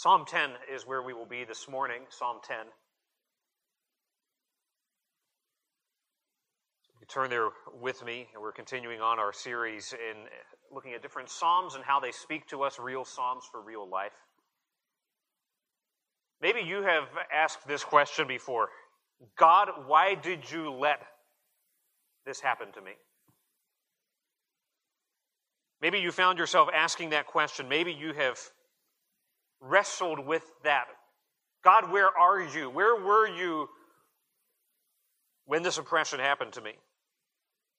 Psalm 10 is where we will be this morning, Psalm 10. You turn there with me, and we're continuing on our series in looking at different psalms and how they speak to us, real psalms for real life. Maybe you have asked this question before. God, why did you let this happen to me? Maybe you found yourself asking that question. Maybe you have wrestled with that. God, where are you? Where were you when this oppression happened to me?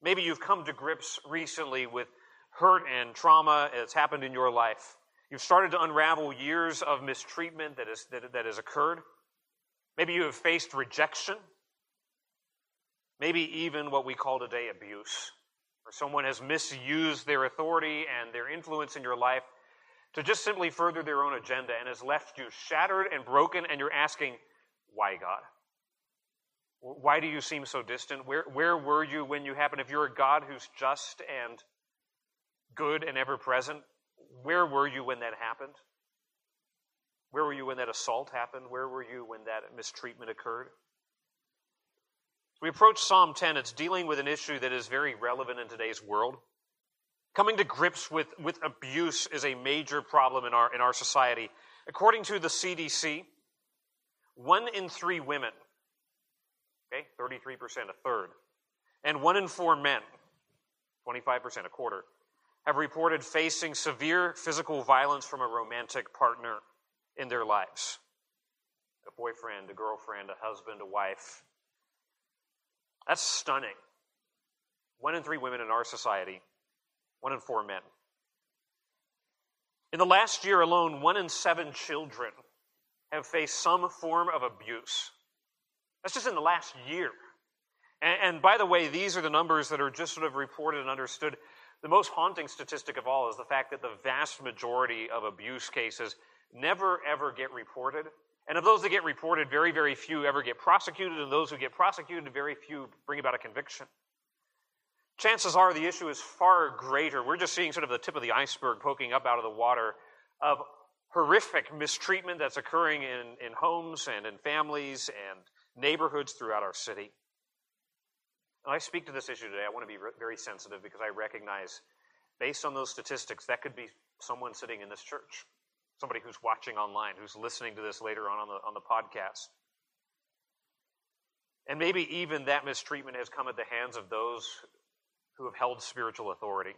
Maybe you've come to grips recently with hurt and trauma that's happened in your life. You've started to unravel years of mistreatment that has occurred. Maybe you have faced rejection. Maybe even what we call today abuse, or someone has misused their authority and their influence in your life to just simply further their own agenda and has left you shattered and broken, and you're asking, why, God? Why do you seem so distant? Where were you when you happened? If you're a God who's just and good and ever-present, where were you when that happened? Where were you when that assault happened? Where were you when that mistreatment occurred? As we approach Psalm 10, it's dealing with an issue that is very relevant in today's world. Coming to grips with abuse is a major problem in our society. According to the CDC, 1 in 3 women, okay, 33%, a third, and 1 in 4 men, 25%, a quarter, have reported facing severe physical violence from a romantic partner in their lives. A boyfriend, a girlfriend, a husband, a wife. That's stunning. 1 in 3 women in our society, 1 in 4 men. In the last year alone, 1 in 7 children have faced some form of abuse. That's just in the last year. And by the way, these are the numbers that are just sort of reported and understood. The most haunting statistic of all is the fact that the vast majority of abuse cases never, ever get reported. And of those that get reported, very, very few ever get prosecuted. And those who get prosecuted, very few bring about a conviction. Chances are the issue is far greater. We're just seeing sort of the tip of the iceberg poking up out of the water of horrific mistreatment that's occurring in homes and in families and neighborhoods throughout our city. And I speak to this issue today. I want to be very sensitive because I recognize, based on those statistics, that could be someone sitting in this church, somebody who's watching online, who's listening to this later on the podcast. And maybe even that mistreatment has come at the hands of those who have held spiritual authority,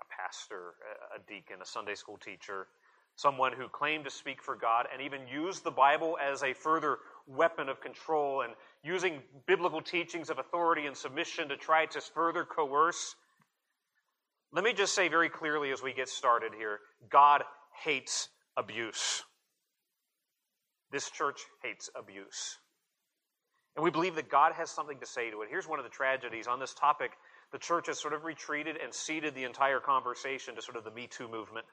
a pastor, a deacon, a Sunday school teacher, someone who claimed to speak for God and even used the Bible as a further weapon of control and using biblical teachings of authority and submission to try to further coerce. Let me just say very clearly as we get started here, God hates abuse. This church hates abuse. And we believe that God has something to say to it. Here's one of the tragedies on this topic. The church has sort of retreated and ceded the entire conversation to sort of the Me Too movement,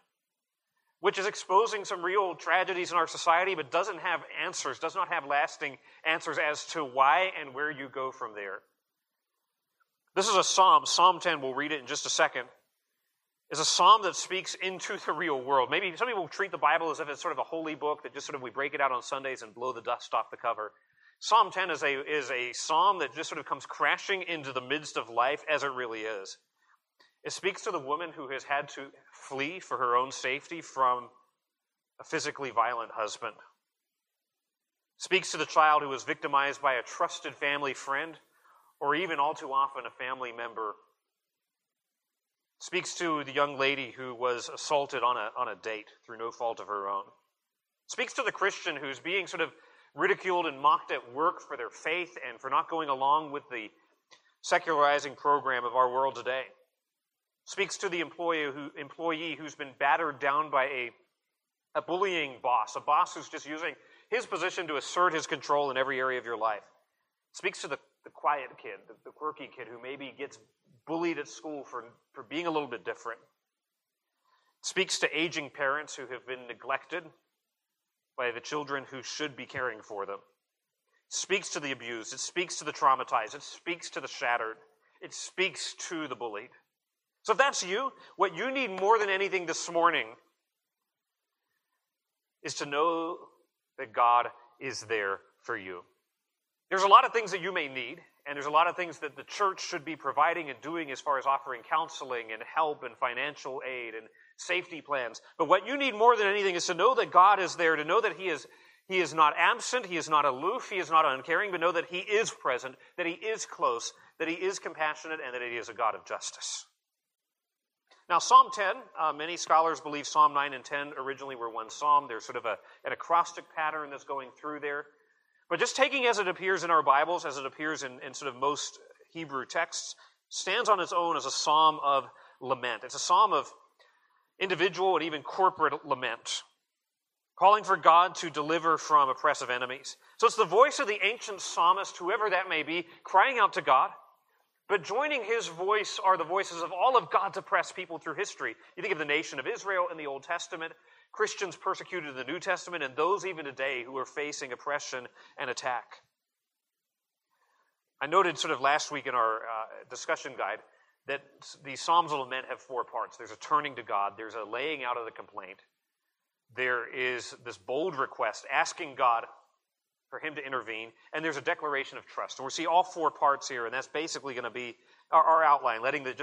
which is exposing some real tragedies in our society, but doesn't have answers, does not have lasting answers as to why and where you go from there. This is a psalm. Psalm 10, we'll read it in just a second, is a psalm that speaks into the real world. Maybe some people treat the Bible as if it's sort of a holy book that just sort of we break it out on Sundays and blow the dust off the cover. Psalm 10 is a psalm that just sort of comes crashing into the midst of life as it really is. It speaks to the woman who has had to flee for her own safety from a physically violent husband. It speaks to the child who was victimized by a trusted family friend or even all too often a family member. It speaks to the young lady who was assaulted on a date through no fault of her own. It speaks to the Christian who's being sort of ridiculed and mocked at work for their faith and for not going along with the secularizing program of our world today. Speaks to the employee who's been battered down by a bullying boss, a boss who's just using his position to assert his control in every area of your life. Speaks to the quiet kid, the quirky kid who maybe gets bullied at school for being a little bit different. Speaks to aging parents who have been neglected by the children who should be caring for them. It speaks to the abused. It speaks to the traumatized. It speaks to the shattered. It speaks to the bullied. So if that's you, what you need more than anything this morning is to know that God is there for you. There's a lot of things that you may need, and there's a lot of things that the church should be providing and doing as far as offering counseling and help and financial aid and safety plans. But what you need more than anything is to know that God is there, to know that He is not absent, He is not aloof, He is not uncaring, but know that He is present, that He is close, that He is compassionate, and that He is a God of justice. Now, Psalm 10, many scholars believe Psalm 9 and 10 originally were one psalm. There's sort of an acrostic pattern that's going through there. But just taking as it appears in our Bibles, as it appears in sort of most Hebrew texts, stands on its own as a psalm of lament. It's a psalm of individual and even corporate lament, calling for God to deliver from oppressive enemies. So it's the voice of the ancient psalmist, whoever that may be, crying out to God. But joining his voice are the voices of all of God's oppressed people through history. You think of the nation of Israel in the Old Testament, Christians persecuted in the New Testament, and those even today who are facing oppression and attack. I noted sort of last week in our discussion guide that the Psalms of Lament have four parts. There's a turning to God. There's a laying out of the complaint. There is this bold request, asking God for him to intervene, and there's a declaration of trust. And we see all four parts here, and that's basically going to be our outline, letting the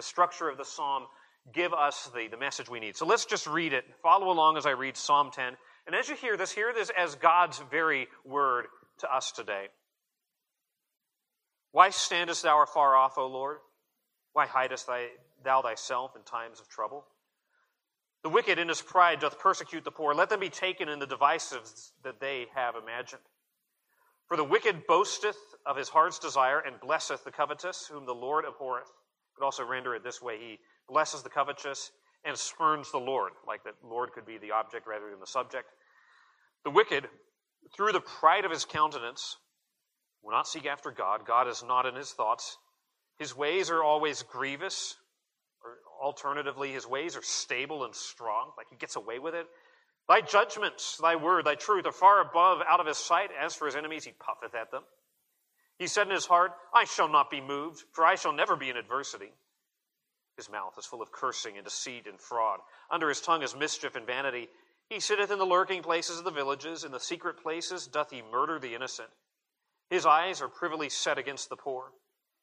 structure of the psalm give us the message we need. So let's just read it. Follow along as I read Psalm 10. And as you hear this as God's very word to us today. Why standest thou afar off, O Lord? Why hidest thou thyself in times of trouble? The wicked in his pride doth persecute the poor. Let them be taken in the devices that they have imagined. For the wicked boasteth of his heart's desire, and blesseth the covetous, whom the Lord abhorreth. You could also render it this way: he blesses the covetous and spurns the Lord, like that Lord could be the object rather than the subject. The wicked, through the pride of his countenance, will not seek after God. God is not in his thoughts. His ways are always grievous. Alternatively, his ways are stable and strong, like he gets away with it. Thy judgments, thy word, thy truth are far above, out of his sight. As for his enemies, he puffeth at them. He said in his heart, I shall not be moved, for I shall never be in adversity. His mouth is full of cursing and deceit and fraud. Under his tongue is mischief and vanity. He sitteth in the lurking places of the villages. In the secret places doth he murder the innocent. His eyes are privily set against the poor.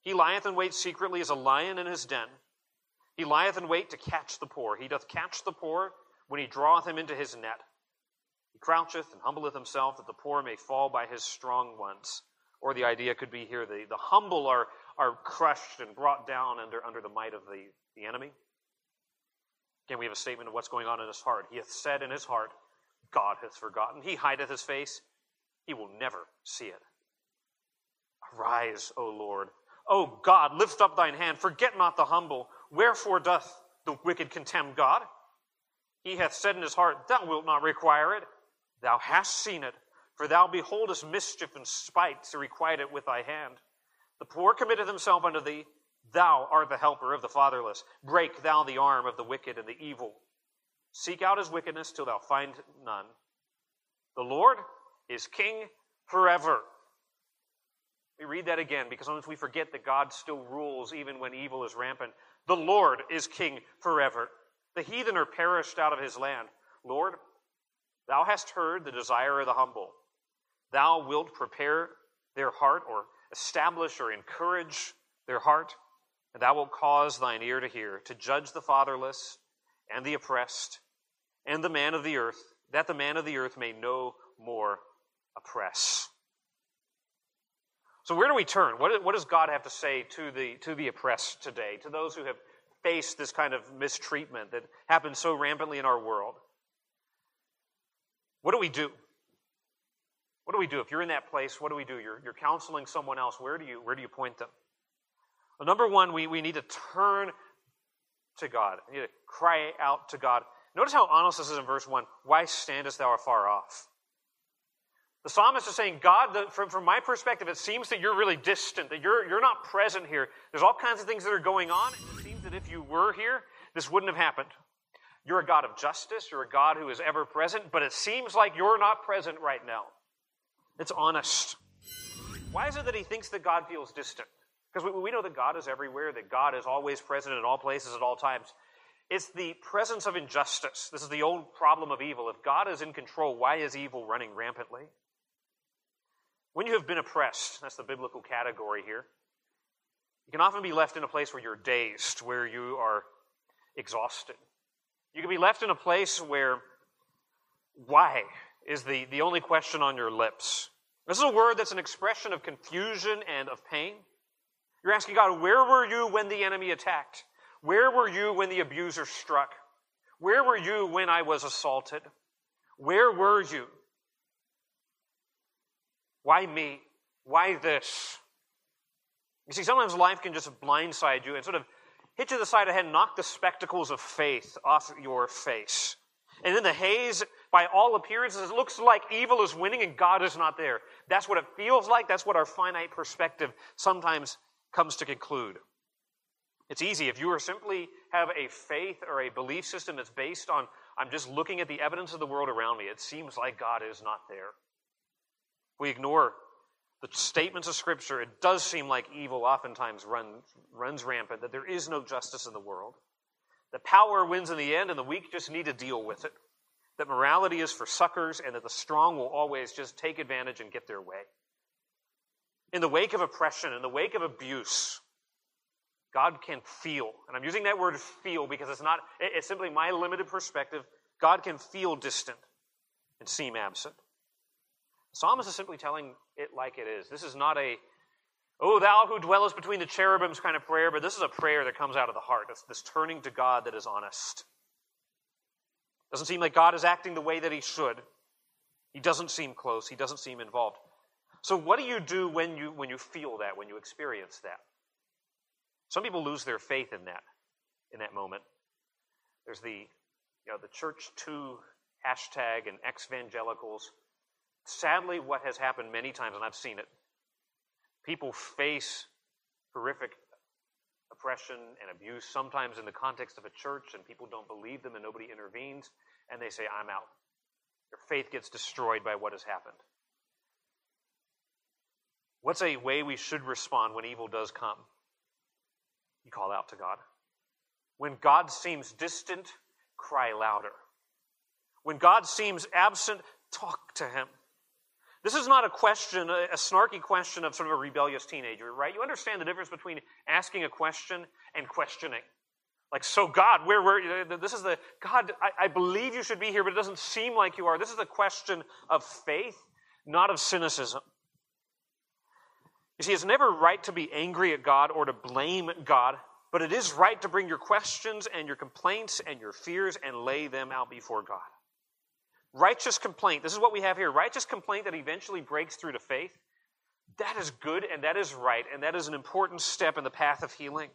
He lieth in wait secretly as a lion in his den. He lieth in wait to catch the poor. He doth catch the poor when he draweth him into his net. He croucheth and humbleth himself, that the poor may fall by his strong ones. Or the idea could be here, the humble are crushed and brought down under the might of the enemy. Again, we have a statement of what's going on in his heart. He hath said in his heart, God hath forgotten. He hideth his face. He will never see it. Arise, O Lord. O God, lift up thine hand. Forget not the humble. Wherefore doth the wicked contemn God? He hath said in his heart, Thou wilt not require it. Thou hast seen it, for thou beholdest mischief and spite, to requite it with thy hand. The poor committeth himself unto thee. Thou art the helper of the fatherless. Break thou the arm of the wicked and the evil. Seek out his wickedness till thou find none. The Lord is king forever. We read that again, because sometimes we forget that God still rules even when evil is rampant. The Lord is king forever. The heathen are perished out of his land. Lord, thou hast heard the desire of the humble. Thou wilt prepare their heart, or establish or encourage their heart, and thou wilt cause thine ear to hear, to judge the fatherless and the oppressed and the man of the earth, that the man of the earth may no more oppress. So where do we turn? What does God have to say to the oppressed today, to those who have faced this kind of mistreatment that happens so rampantly in our world? What do we do? What do we do? If you're in that place, what do we do? You're counseling someone else. Where do you point them? Well, number one, we need to turn to God. We need to cry out to God. Notice how honest this is in verse 1. Why standest thou afar off? The psalmist is saying, God, from my perspective, it seems that you're really distant, that you're not present here. There's all kinds of things that are going on. It seems that if you were here, this wouldn't have happened. You're a God of justice. You're a God who is ever present, but it seems like you're not present right now. It's honest. Why is it that he thinks that God feels distant? Because we know that God is everywhere, that God is always present in all places at all times. It's the presence of injustice. This is the old problem of evil. If God is in control, why is evil running rampantly? When you have been oppressed, that's the biblical category here, you can often be left in a place where you're dazed, where you are exhausted. You can be left in a place where why is the only question on your lips. This is a word that's an expression of confusion and of pain. You're asking God, where were you when the enemy attacked? Where were you when the abuser struck? Where were you when I was assaulted? Where were you? Why me? Why this? You see, sometimes life can just blindside you and sort of hit you to the side of the head and knock the spectacles of faith off your face. And in the haze, by all appearances, it looks like evil is winning and God is not there. That's what it feels like. That's what our finite perspective sometimes comes to conclude. It's easy. If you are simply have a faith or a belief system that's based on, I'm just looking at the evidence of the world around me, it seems like God is not there. We ignore the statements of Scripture. It does seem like evil oftentimes runs rampant, that there is no justice in the world. The power wins in the end, and the weak just need to deal with it. That morality is for suckers, and that the strong will always just take advantage and get their way. In the wake of oppression, in the wake of abuse, God can feel, and I'm using that word feel because it's simply my limited perspective. God can feel distant and seem absent. The psalmist is simply telling it like it is. This is not a, oh, thou who dwellest between the cherubims kind of prayer, but this is a prayer that comes out of the heart. It's this turning to God that is honest. Doesn't seem like God is acting the way that he should. He doesn't seem close. He doesn't seem involved. So what do you do when you feel that, when you experience that? Some people lose their faith in that moment. There's the Church 2 hashtag and ex-evangelicals. Sadly, what has happened many times, and I've seen it, people face horrific oppression and abuse, sometimes in the context of a church, and people don't believe them and nobody intervenes, and they say, I'm out. Their faith gets destroyed by what has happened. What's a way we should respond when evil does come? You call out to God. When God seems distant, cry louder. When God seems absent, talk to him. This is not a question, a snarky question of sort of a rebellious teenager, right? You understand the difference between asking a question and questioning. Like, so God, where were you? This is the, God, I believe you should be here, but it doesn't seem like you are. This is the question of faith, not of cynicism. You see, it's never right to be angry at God or to blame God, but it is right to bring your questions and your complaints and your fears and lay them out before God. Righteous complaint, this is what we have here, righteous complaint that eventually breaks through to faith, that is good and that is right, and that is an important step in the path of healing.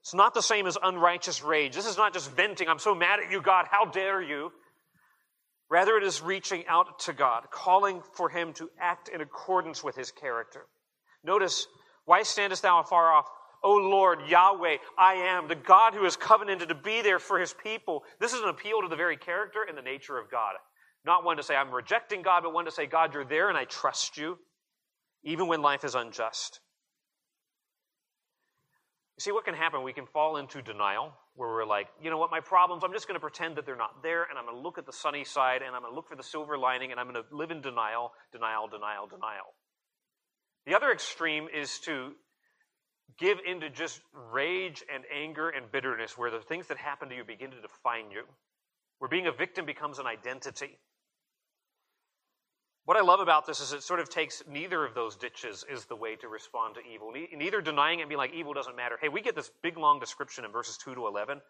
It's not the same as unrighteous rage. This is not just venting, I'm so mad at you, God, how dare you? Rather, it is reaching out to God, calling for him to act in accordance with his character. Notice, why standest thou afar off? O Lord, Yahweh, I am, the God who is covenanted to be there for his people. This is an appeal to the very character and the nature of God. Not one to say, I'm rejecting God, but one to say, God, you're there and I trust you, even when life is unjust. You see, what can happen? We can fall into denial, where we're like, you know what, my problems, I'm just going to pretend that they're not there, and I'm going to look at the sunny side, and I'm going to look for the silver lining, and I'm going to live in denial. The other extreme is to give into just rage and anger and bitterness, where the things that happen to you begin to define you, where being a victim becomes an identity. What I love about this is it sort of takes neither of those ditches is the way to respond to evil. Neither denying it and being like, evil doesn't matter. Hey, we get this big, long description in verses 2 to 11,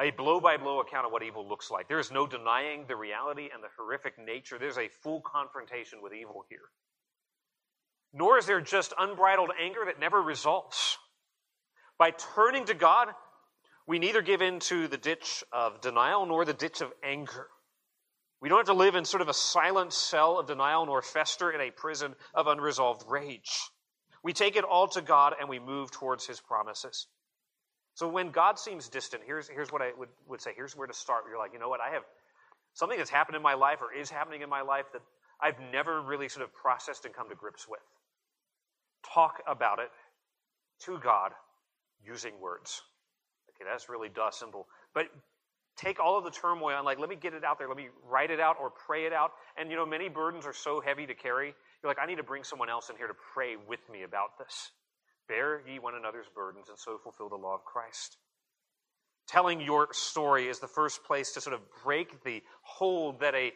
a blow-by-blow account of what evil looks like. There is no denying the reality and the horrific nature. There's a full confrontation with evil here. Nor is there just unbridled anger that never resolves. By turning to God, we neither give in to the ditch of denial nor the ditch of anger. We don't have to live in sort of a silent cell of denial nor fester in a prison of unresolved rage. We take it all to God and we move towards his promises. So when God seems distant, here's what I would say. Here's where to start. You're like, you know what? I have something that's happened in my life or is happening in my life that I've never really sort of processed and come to grips with. Talk about it to God using words. Okay, that's really duh simple. But take all of the turmoil and let me get it out there. Let me write it out or pray it out. And many burdens are so heavy to carry. You're like, I need to bring someone else in here to pray with me about this. Bear ye one another's burdens and so fulfill the law of Christ. Telling your story is the first place to sort of break the hold that a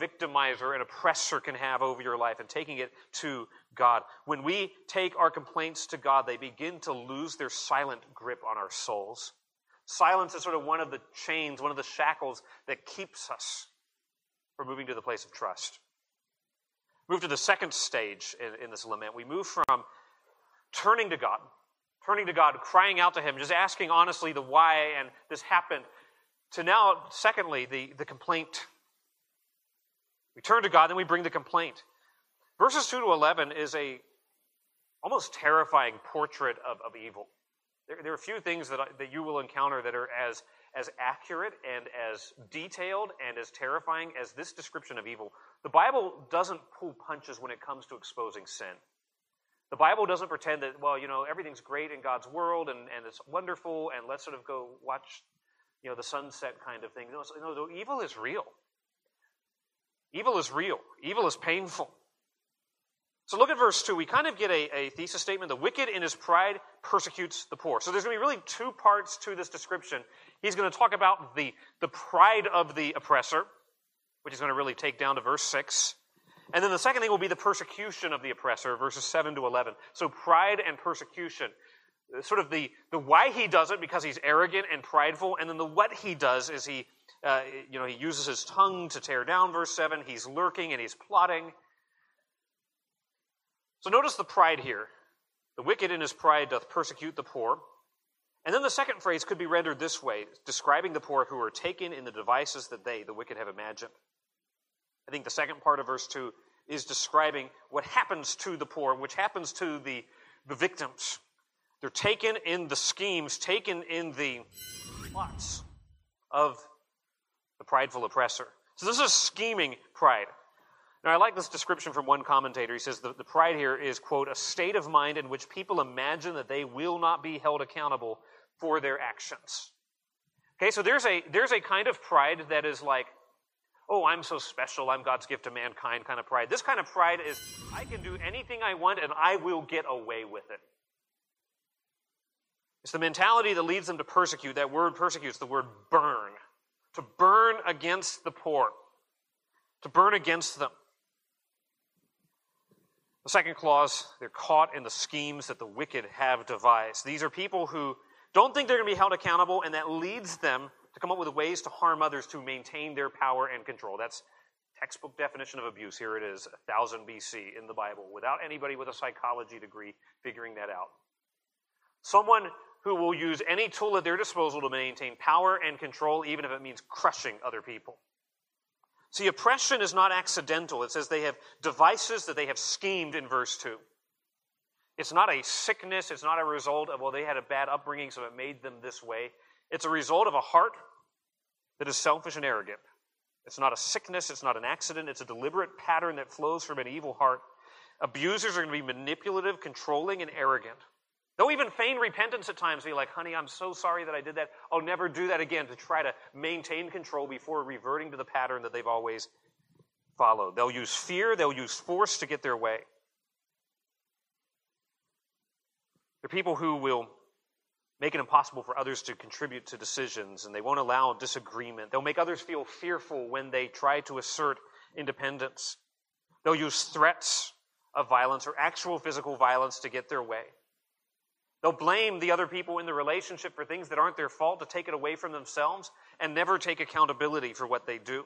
victimizer, an oppressor can have over your life, and taking it to God. When we take our complaints to God, they begin to lose their silent grip on our souls. Silence is sort of one of the chains, one of the shackles that keeps us from moving to the place of trust. Move to the second stage in this lament. We move from turning to God, crying out to him, just asking honestly the why and this happened, to now, secondly, the complaint. We turn to God, then we bring the complaint. Verses 2 to 11 is a almost terrifying portrait of evil. There are few things that you will encounter that are as accurate and as detailed and as terrifying as this description of evil. The Bible doesn't pull punches when it comes to exposing sin. The Bible doesn't pretend that, everything's great in God's world and it's wonderful and let's sort of go watch, the sunset kind of thing. No, evil is real. Evil is real. Evil is painful. So look at verse 2. We kind of get a thesis statement. The wicked in his pride persecutes the poor. So there's going to be really two parts to this description. He's going to talk about the pride of the oppressor, which is going to really take down to verse 6. And then the second thing will be the persecution of the oppressor, verses 7 to 11. So pride and persecution. Sort of the why he does it, because he's arrogant and prideful. And then the what he does is he uses his tongue to tear down, verse 7. He's lurking and he's plotting. So notice the pride here. The wicked in his pride doth persecute the poor. And then the second phrase could be rendered this way, describing the poor who are taken in the devices that they, the wicked, have imagined. I think the second part of verse 2 is describing what happens to the poor, which happens to the victims. They're taken in the schemes, taken in the plots of the prideful oppressor. So this is scheming pride. Now, I like this description from one commentator. He says the pride here is, quote, a state of mind in which people imagine that they will not be held accountable for their actions. Okay, so there's a kind of pride that is like, oh, I'm so special, I'm God's gift to mankind kind of pride. This kind of pride is, I can do anything I want and I will get away with it. It's the mentality that leads them to persecute. That word persecutes, the word burn. To burn against the poor. To burn against them. The second clause, they're caught in the schemes that the wicked have devised. These are people who don't think they're going to be held accountable, and that leads them to come up with ways to harm others to maintain their power and control. That's textbook definition of abuse. Here it is, 1000 BC in the Bible, without anybody with a psychology degree figuring that out. Someone who will use any tool at their disposal to maintain power and control, even if it means crushing other people. See, oppression is not accidental. It says they have devices that they have schemed in verse 2. It's not a sickness. It's not a result of, they had a bad upbringing, so it made them this way. It's a result of a heart that is selfish and arrogant. It's not a sickness. It's not an accident. It's a deliberate pattern that flows from an evil heart. Abusers are going to be manipulative, controlling, and arrogant. They'll even feign repentance at times, be like, honey, I'm so sorry that I did that. I'll never do that again, to try to maintain control before reverting to the pattern that they've always followed. They'll use fear. They'll use force to get their way. They're people who will make it impossible for others to contribute to decisions, and they won't allow disagreement. They'll make others feel fearful when they try to assert independence. They'll use threats of violence or actual physical violence to get their way. They'll blame the other people in the relationship for things that aren't their fault, to take it away from themselves, and never take accountability for what they do.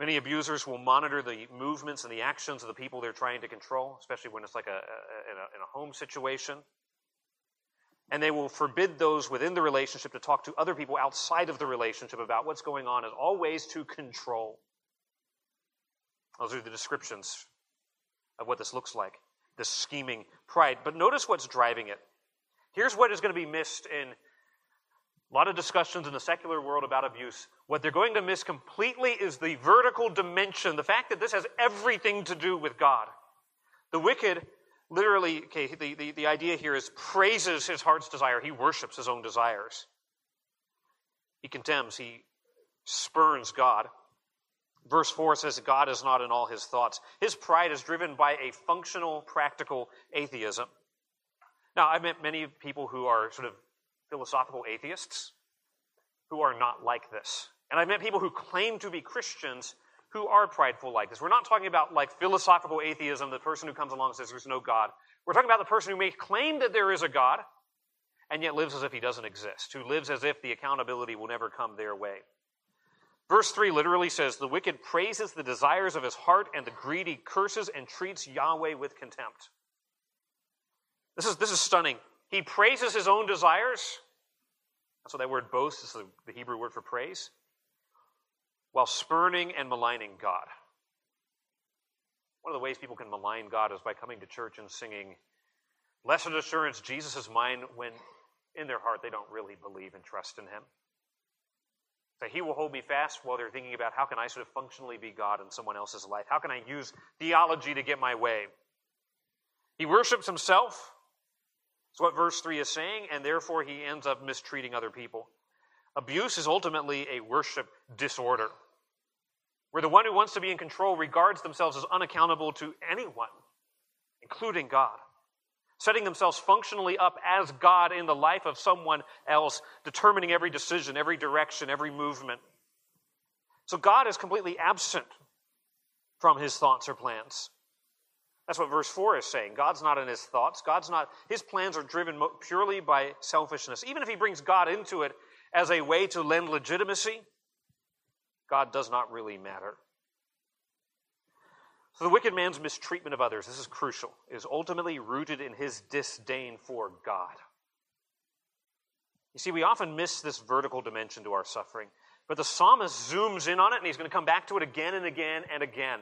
Many abusers will monitor the movements and the actions of the people they're trying to control, especially when it's like in a home situation. And they will forbid those within the relationship to talk to other people outside of the relationship about what's going on, as all ways to control. Those are the descriptions of what this looks like, this scheming pride. But notice what's driving it. Here's what is going to be missed in a lot of discussions in the secular world about abuse. What they're going to miss completely is the vertical dimension, the fact that this has everything to do with God. The wicked Literally, okay, the idea here is praises his heart's desire. He worships his own desires. He contemns, he spurns God. Verse 4 says God is not in all his thoughts. His pride is driven by a functional, practical atheism. Now, I've met many people who are sort of philosophical atheists who are not like this. And I've met people who claim to be Christians who are prideful like this. We're not talking about like philosophical atheism, the person who comes along and says there's no God. We're talking about the person who may claim that there is a God and yet lives as if he doesn't exist, who lives as if the accountability will never come their way. Verse 3 literally says, the wicked praises the desires of his heart and the greedy curses and treats Yahweh with contempt. This is stunning. He praises his own desires. That's what that word boast is, the Hebrew word for praise. While spurning and maligning God. One of the ways people can malign God is by coming to church and singing, blessed assurance, Jesus is mine, when in their heart they don't really believe and trust in him. So he will hold me fast, while they're thinking about how can I sort of functionally be God in someone else's life? How can I use theology to get my way? He worships himself. That's what verse 3 is saying, and therefore he ends up mistreating other people. Abuse is ultimately a worship disorder, where the one who wants to be in control regards themselves as unaccountable to anyone, including God, setting themselves functionally up as God in the life of someone else, determining every decision, every direction, every movement. So God is completely absent from his thoughts or plans. That's what verse 4 is saying. God's not in his thoughts. God's not. His plans are driven purely by selfishness. Even if he brings God into it as a way to lend legitimacy, God does not really matter. So the wicked man's mistreatment of others, this is crucial, is ultimately rooted in his disdain for God. You see, we often miss this vertical dimension to our suffering, but the psalmist zooms in on it, and he's going to come back to it again and again and again.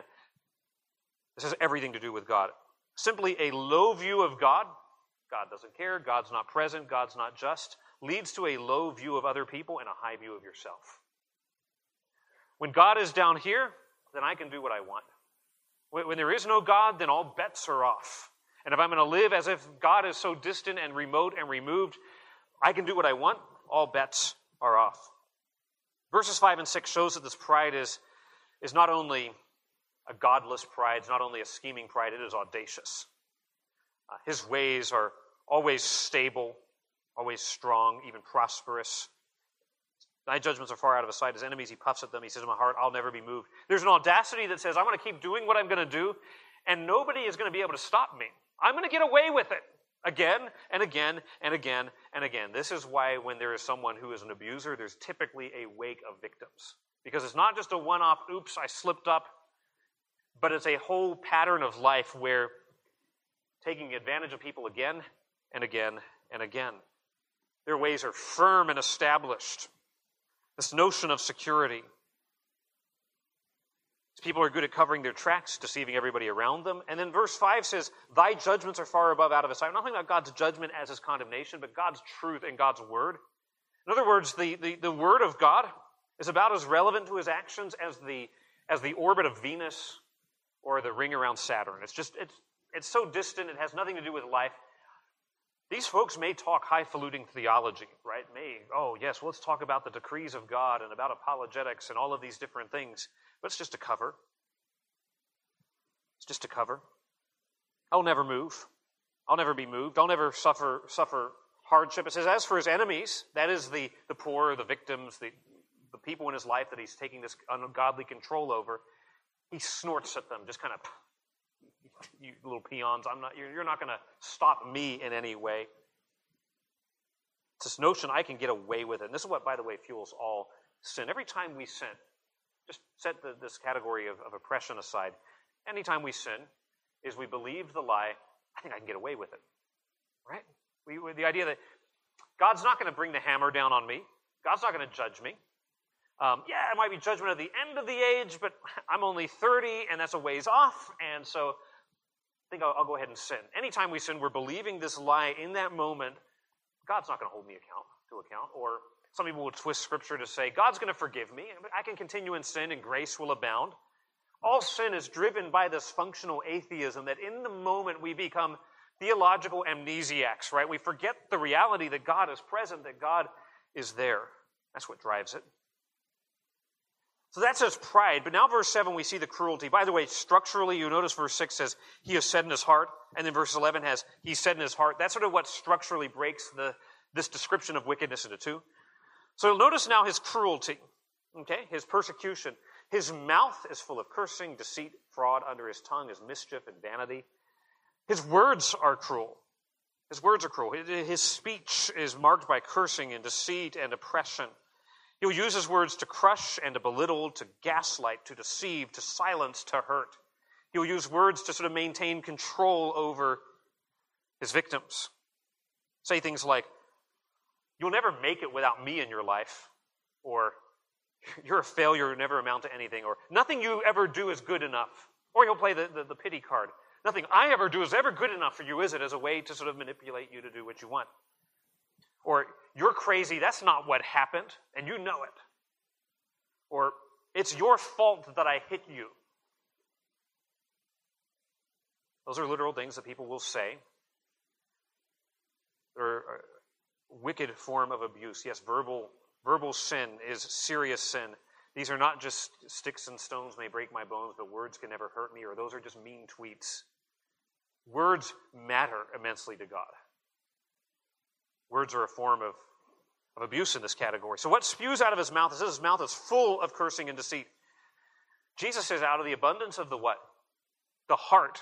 This has everything to do with God. Simply a low view of God, God doesn't care, God's not present, God's not just, leads to a low view of other people and a high view of yourself. When God is down here, then I can do what I want. When there is no God, then all bets are off. And if I'm going to live as if God is so distant and remote and removed, I can do what I want, all bets are off. Verses 5 and 6 shows that this pride is not only a godless pride, it's not only a scheming pride, it is audacious. His ways are always stable, always strong, even prosperous. Thy judgments are far out of his sight. His enemies, he puffs at them. He says, in my heart, I'll never be moved. There's an audacity that says, I'm going to keep doing what I'm going to do, and nobody is going to be able to stop me. I'm going to get away with it again and again and again and again. This is why when there is someone who is an abuser, there's typically a wake of victims. Because it's not just a one-off, oops, I slipped up, but it's a whole pattern of life where taking advantage of people again and again and again. Their ways are firm and established. This notion of security. These people are good at covering their tracks, deceiving everybody around them. And then verse 5 says, thy judgments are far above out of his sight. I'm not talking about God's judgment as his condemnation, but God's truth and God's word. In other words, the word of God is about as relevant to his actions as the orbit of Venus or the ring around Saturn. It's so distant, it has nothing to do with life. These folks may talk highfalutin theology, right? Yes, let's talk about the decrees of God and about apologetics and all of these different things. But it's just a cover. It's just a cover. I'll never move. I'll never be moved. I'll never suffer hardship. It says, as for his enemies, that is the poor, the victims, the people in his life that he's taking this ungodly control over, he snorts at them, just kind of, you little peons, you're not going to stop me in any way. It's this notion I can get away with it. And this is what, by the way, fuels all sin. Every time we sin, just set this category of oppression aside, anytime we sin is we believe the lie, I think I can get away with it, right? The idea that God's not going to bring the hammer down on me. God's not going to judge me. It might be judgment at the end of the age, but I'm only 30, and that's a ways off, and so I think I'll go ahead and sin. Anytime we sin, we're believing this lie in that moment. God's not going to hold me to account, or some people will twist Scripture to say, God's going to forgive me, but I can continue in sin, and grace will abound. All sin is driven by this functional atheism that in the moment we become theological amnesiacs, right? We forget the reality that God is present, that God is there. That's what drives it. So that says pride, but now verse 7 we see the cruelty. By the way, structurally, you notice verse 6 says, he has said in his heart, and then verse 11 has, he said in his heart. That's sort of what structurally breaks this description of wickedness into two. So notice now his cruelty, okay, his persecution. His mouth is full of cursing, deceit, fraud. Under his tongue is mischief and vanity. His words are cruel. His words are cruel. His speech is marked by cursing and deceit and oppression. He'll use his words to crush and to belittle, to gaslight, to deceive, to silence, to hurt. He'll use words to sort of maintain control over his victims. Say things like, you'll never make it without me in your life, or you're a failure, you never amount to anything, or nothing you ever do is good enough. Or he'll play the pity card. Nothing I ever do is ever good enough for you, is it? As a way to sort of manipulate you to do what you want. Or, you're crazy, that's not what happened, and you know it. Or, it's your fault that I hit you. Those are literal things that people will say. They're a wicked form of abuse. Yes, verbal sin is serious sin. These are not just sticks and stones may break my bones, but words can never hurt me, or those are just mean tweets. Words matter immensely to God. Words are a form of abuse in this category. So what spews out of his mouth, it says his mouth is full of cursing and deceit. Jesus says out of the abundance of the what? The heart,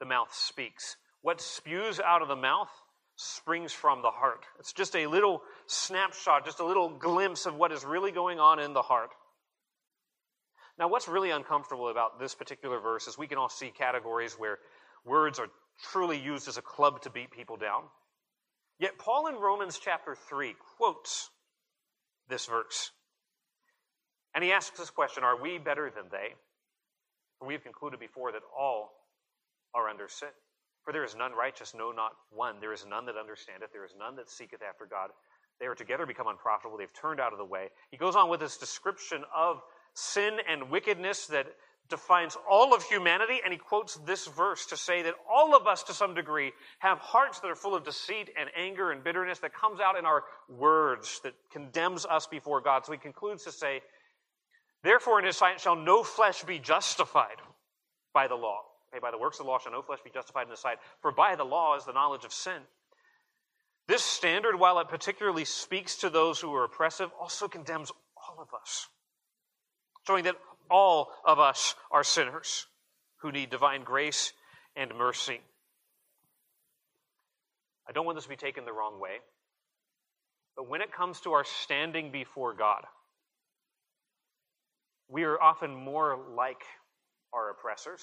the mouth speaks. What spews out of the mouth springs from the heart. It's just a little snapshot, just a little glimpse of what is really going on in the heart. Now what's really uncomfortable about this particular verse is we can all see categories where words are truly used as a club to beat people down. Yet Paul in Romans chapter 3 quotes this verse. And he asks this question, are we better than they? For we have concluded before that all are under sin. For there is none righteous, no, not one. There is none that understandeth. There is none that seeketh after God. They are together become unprofitable. They've turned out of the way. He goes on with this description of sin and wickedness that defines all of humanity, and he quotes this verse to say that all of us, to some degree, have hearts that are full of deceit and anger and bitterness that comes out in our words that condemns us before God. So he concludes to say, therefore in his sight shall no flesh be justified by the law. Okay, by the works of the law shall no flesh be justified in his sight, for by the law is the knowledge of sin. This standard, while it particularly speaks to those who are oppressive, also condemns all of us, showing that all of us are sinners who need divine grace and mercy. I don't want this to be taken the wrong way, but when it comes to our standing before God, we are often more like our oppressors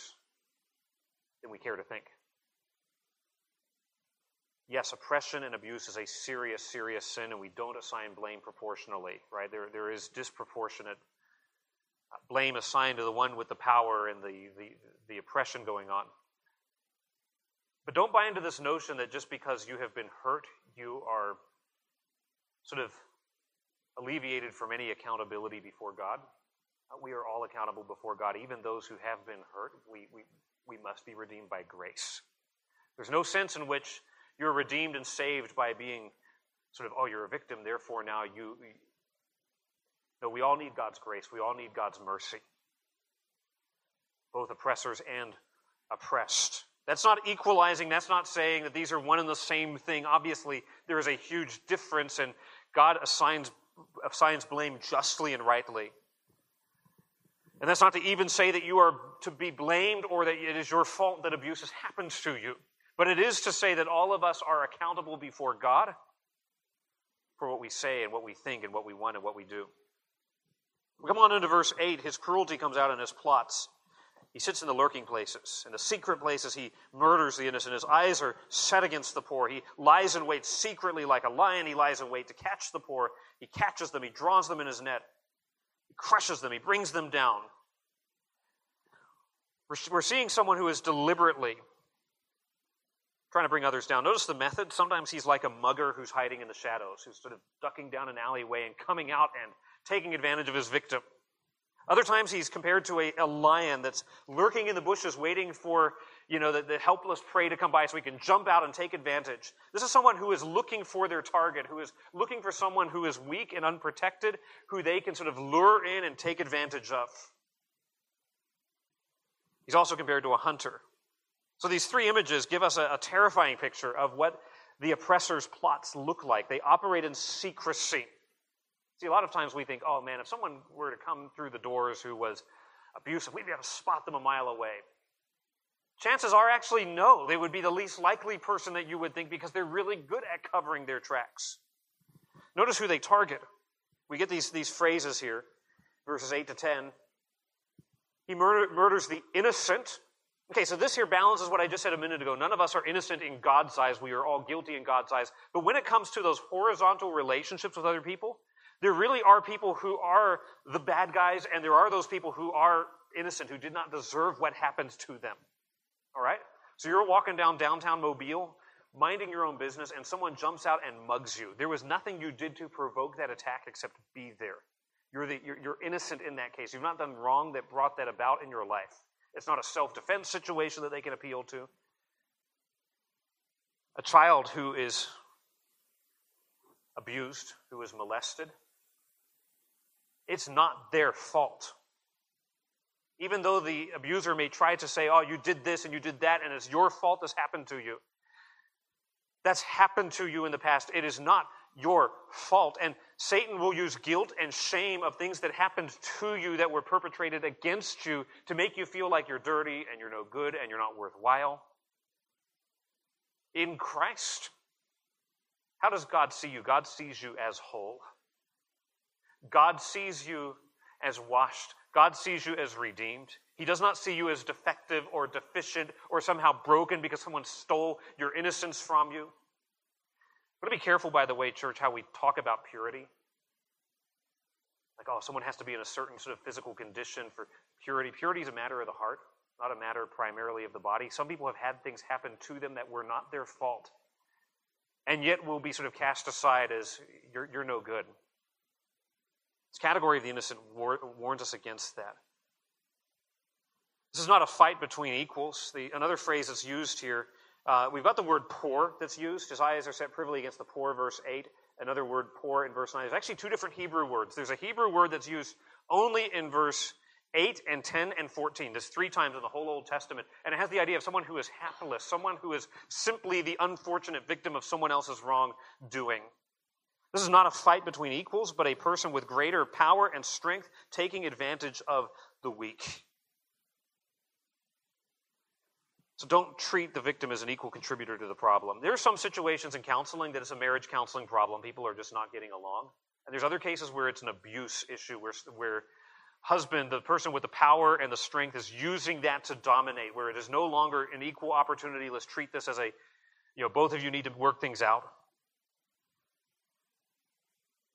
than we care to think. Yes, oppression and abuse is a serious, serious sin, and we don't assign blame proportionally, right? There is disproportionate blame assigned to the one with the power and the oppression going on. But don't buy into this notion that just because you have been hurt, you are sort of alleviated from any accountability before God. We are all accountable before God. Even those who have been hurt, we must be redeemed by grace. There's no sense in which you're redeemed and saved by being sort of, oh, you're a victim, therefore now you... No, we all need God's grace. We all need God's mercy. Both oppressors and oppressed. That's not equalizing. That's not saying that these are one and the same thing. Obviously, there is a huge difference, and God assigns blame justly and rightly. And that's not to even say that you are to be blamed or that it is your fault that abuse has happened to you. But it is to say that all of us are accountable before God for what we say and what we think and what we want and what we do. We come on into verse 8. His cruelty comes out in his plots. He sits in the lurking places. In the secret places, he murders the innocent. His eyes are set against the poor. He lies in wait secretly like a lion. He lies in wait to catch the poor. He catches them. He draws them in his net. He crushes them. He brings them down. We're seeing someone who is deliberately trying to bring others down. Notice the method. Sometimes he's like a mugger who's hiding in the shadows, who's sort of ducking down an alleyway and coming out and taking advantage of his victim. Other times he's compared to a lion that's lurking in the bushes waiting for, the helpless prey to come by so he can jump out and take advantage. This is someone who is looking for their target, who is looking for someone who is weak and unprotected, who they can sort of lure in and take advantage of. He's also compared to a hunter. So these three images give us a terrifying picture of what the oppressor's plots look like. They operate in secrecy. See, a lot of times we think, oh man, if someone were to come through the doors who was abusive, we'd be able to spot them a mile away. Chances are actually no, they would be the least likely person that you would think because they're really good at covering their tracks. Notice who they target. We get these phrases here, verses 8 to 10. He murders the innocent. Okay, so this here balances what I just said a minute ago. None of us are innocent in God's eyes. We are all guilty in God's eyes. But when it comes to those horizontal relationships with other people, there really are people who are the bad guys, and there are those people who are innocent, who did not deserve what happened to them. All right? So you're walking down downtown Mobile, minding your own business, and someone jumps out and mugs you. There was nothing you did to provoke that attack except be there. You're innocent in that case. You've not done wrong that brought that about in your life. It's not a self-defense situation that they can appeal to. A child who is abused, who is molested, it's not their fault. Even though the abuser may try to say, oh, you did this and you did that, and it's your fault this happened to you. That's happened to you in the past. It is not your fault. And Satan will use guilt and shame of things that happened to you that were perpetrated against you to make you feel like you're dirty and you're no good and you're not worthwhile. In Christ, how does God see you? God sees you as whole. God sees you as washed. God sees you as redeemed. He does not see you as defective or deficient or somehow broken because someone stole your innocence from you. We've got to be careful, by the way, church, how we talk about purity. Like, oh, someone has to be in a certain sort of physical condition for purity. Purity is a matter of the heart, not a matter primarily of the body. Some people have had things happen to them that were not their fault, and yet will be sort of cast aside as you're no good. This category of the innocent warns us against that. This is not a fight between equals. Another phrase that's used here, we've got the word poor that's used. His eyes are set privily against the poor, verse 8. Another word, poor, in verse 9. There's actually two different Hebrew words. There's a Hebrew word that's used only in verse 8 and 10 and 14. There's three times in the whole Old Testament. And it has the idea of someone who is hapless, someone who is simply the unfortunate victim of someone else's wrongdoing. This is not a fight between equals, but a person with greater power and strength taking advantage of the weak. So don't treat the victim as an equal contributor to the problem. There are some situations in counseling that it's a marriage counseling problem. People are just not getting along. And there's other cases where it's an abuse issue, where husband, the person with the power and the strength, is using that to dominate, where it is no longer an equal opportunity. Let's treat this as a, both of you need to work things out.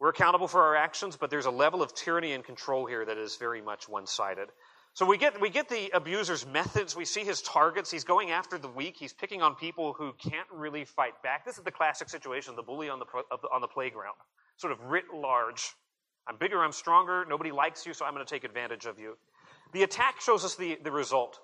We're accountable for our actions, but there's a level of tyranny and control here that is very much one-sided. So we get the abuser's methods. We see his targets. He's going after the weak. He's picking on people who can't really fight back. This is the classic situation, the bully on the playground, sort of writ large. I'm bigger, I'm stronger, nobody likes you, so I'm going to take advantage of you. The attack shows us the result.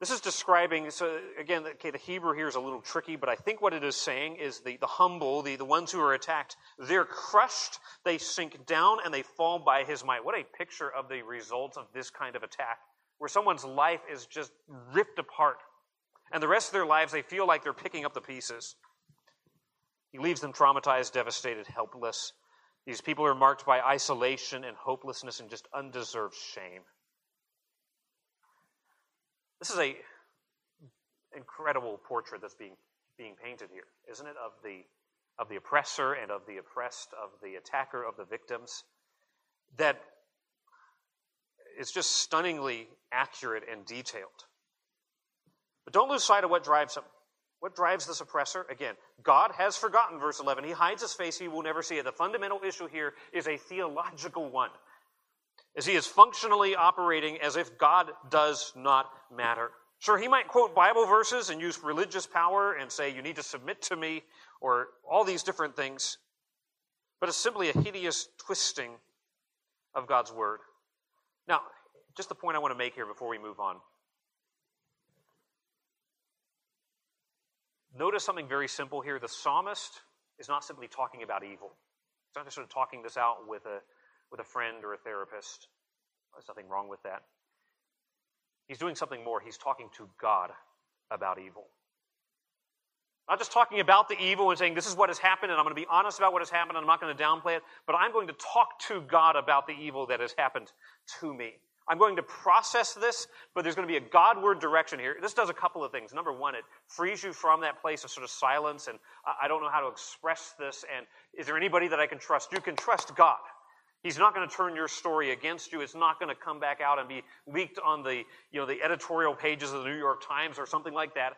This is describing, so again, the Hebrew here is a little tricky, but I think what it is saying is the humble, the ones who are attacked, they're crushed, they sink down, and they fall by his might. What a picture of the results of this kind of attack, where someone's life is just ripped apart, and the rest of their lives they feel like they're picking up the pieces. He leaves them traumatized, devastated, helpless. These people are marked by isolation and hopelessness and just undeserved shame. This is an incredible portrait that's being painted here, isn't it? Of the oppressor and of the oppressed, of the attacker, of the victims. That is just stunningly accurate and detailed. But don't lose sight of what drives him. What drives this oppressor? Again, God has forgotten, verse 11. He hides his face, he will never see it. The fundamental issue here is a theological one. As he is functionally operating as if God does not matter. Sure, he might quote Bible verses and use religious power and say, you need to submit to me, or all these different things. But it's simply a hideous twisting of God's word. Now, just the point I want to make here before we move on. Notice something very simple here. The psalmist is not simply talking about evil. It's not just sort of talking this out with a friend or a therapist. There's nothing wrong with that. He's doing something more. He's talking to God about evil. Not just talking about the evil and saying, this is what has happened, and I'm going to be honest about what has happened, and I'm not going to downplay it, but I'm going to talk to God about the evil that has happened to me. I'm going to process this, but there's going to be a Godward direction here. This does a couple of things. Number one, it frees you from that place of sort of silence, and I don't know how to express this, and is there anybody that I can trust? You can trust God. He's not going to turn your story against you. It's not going to come back out and be leaked on the editorial pages of the New York Times or something like that.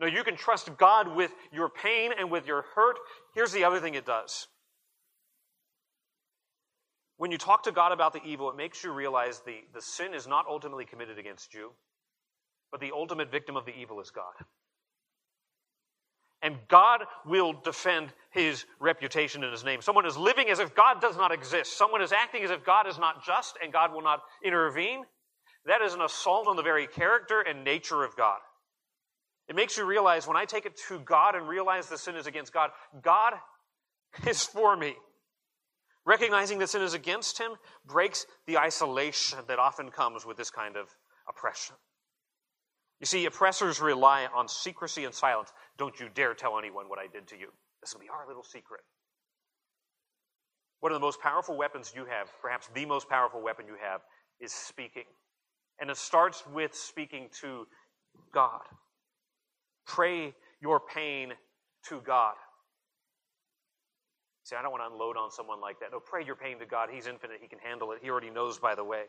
No, you can trust God with your pain and with your hurt. Here's the other thing it does. When you talk to God about the evil, it makes you realize the sin is not ultimately committed against you, but the ultimate victim of the evil is God. And God will defend his reputation and his name. Someone is living as if God does not exist. Someone is acting as if God is not just and God will not intervene. That is an assault on the very character and nature of God. It makes you realize when I take it to God and realize the sin is against God, God is for me. Recognizing that sin is against him breaks the isolation that often comes with this kind of oppression. You see, oppressors rely on secrecy and silence. Don't you dare tell anyone what I did to you. This will be our little secret. One of the most powerful weapons you have, perhaps the most powerful weapon you have, is speaking. And it starts with speaking to God. Pray your pain to God. See, I don't want to unload on someone like that. No, pray your pain to God. He's infinite. He can handle it. He already knows, by the way.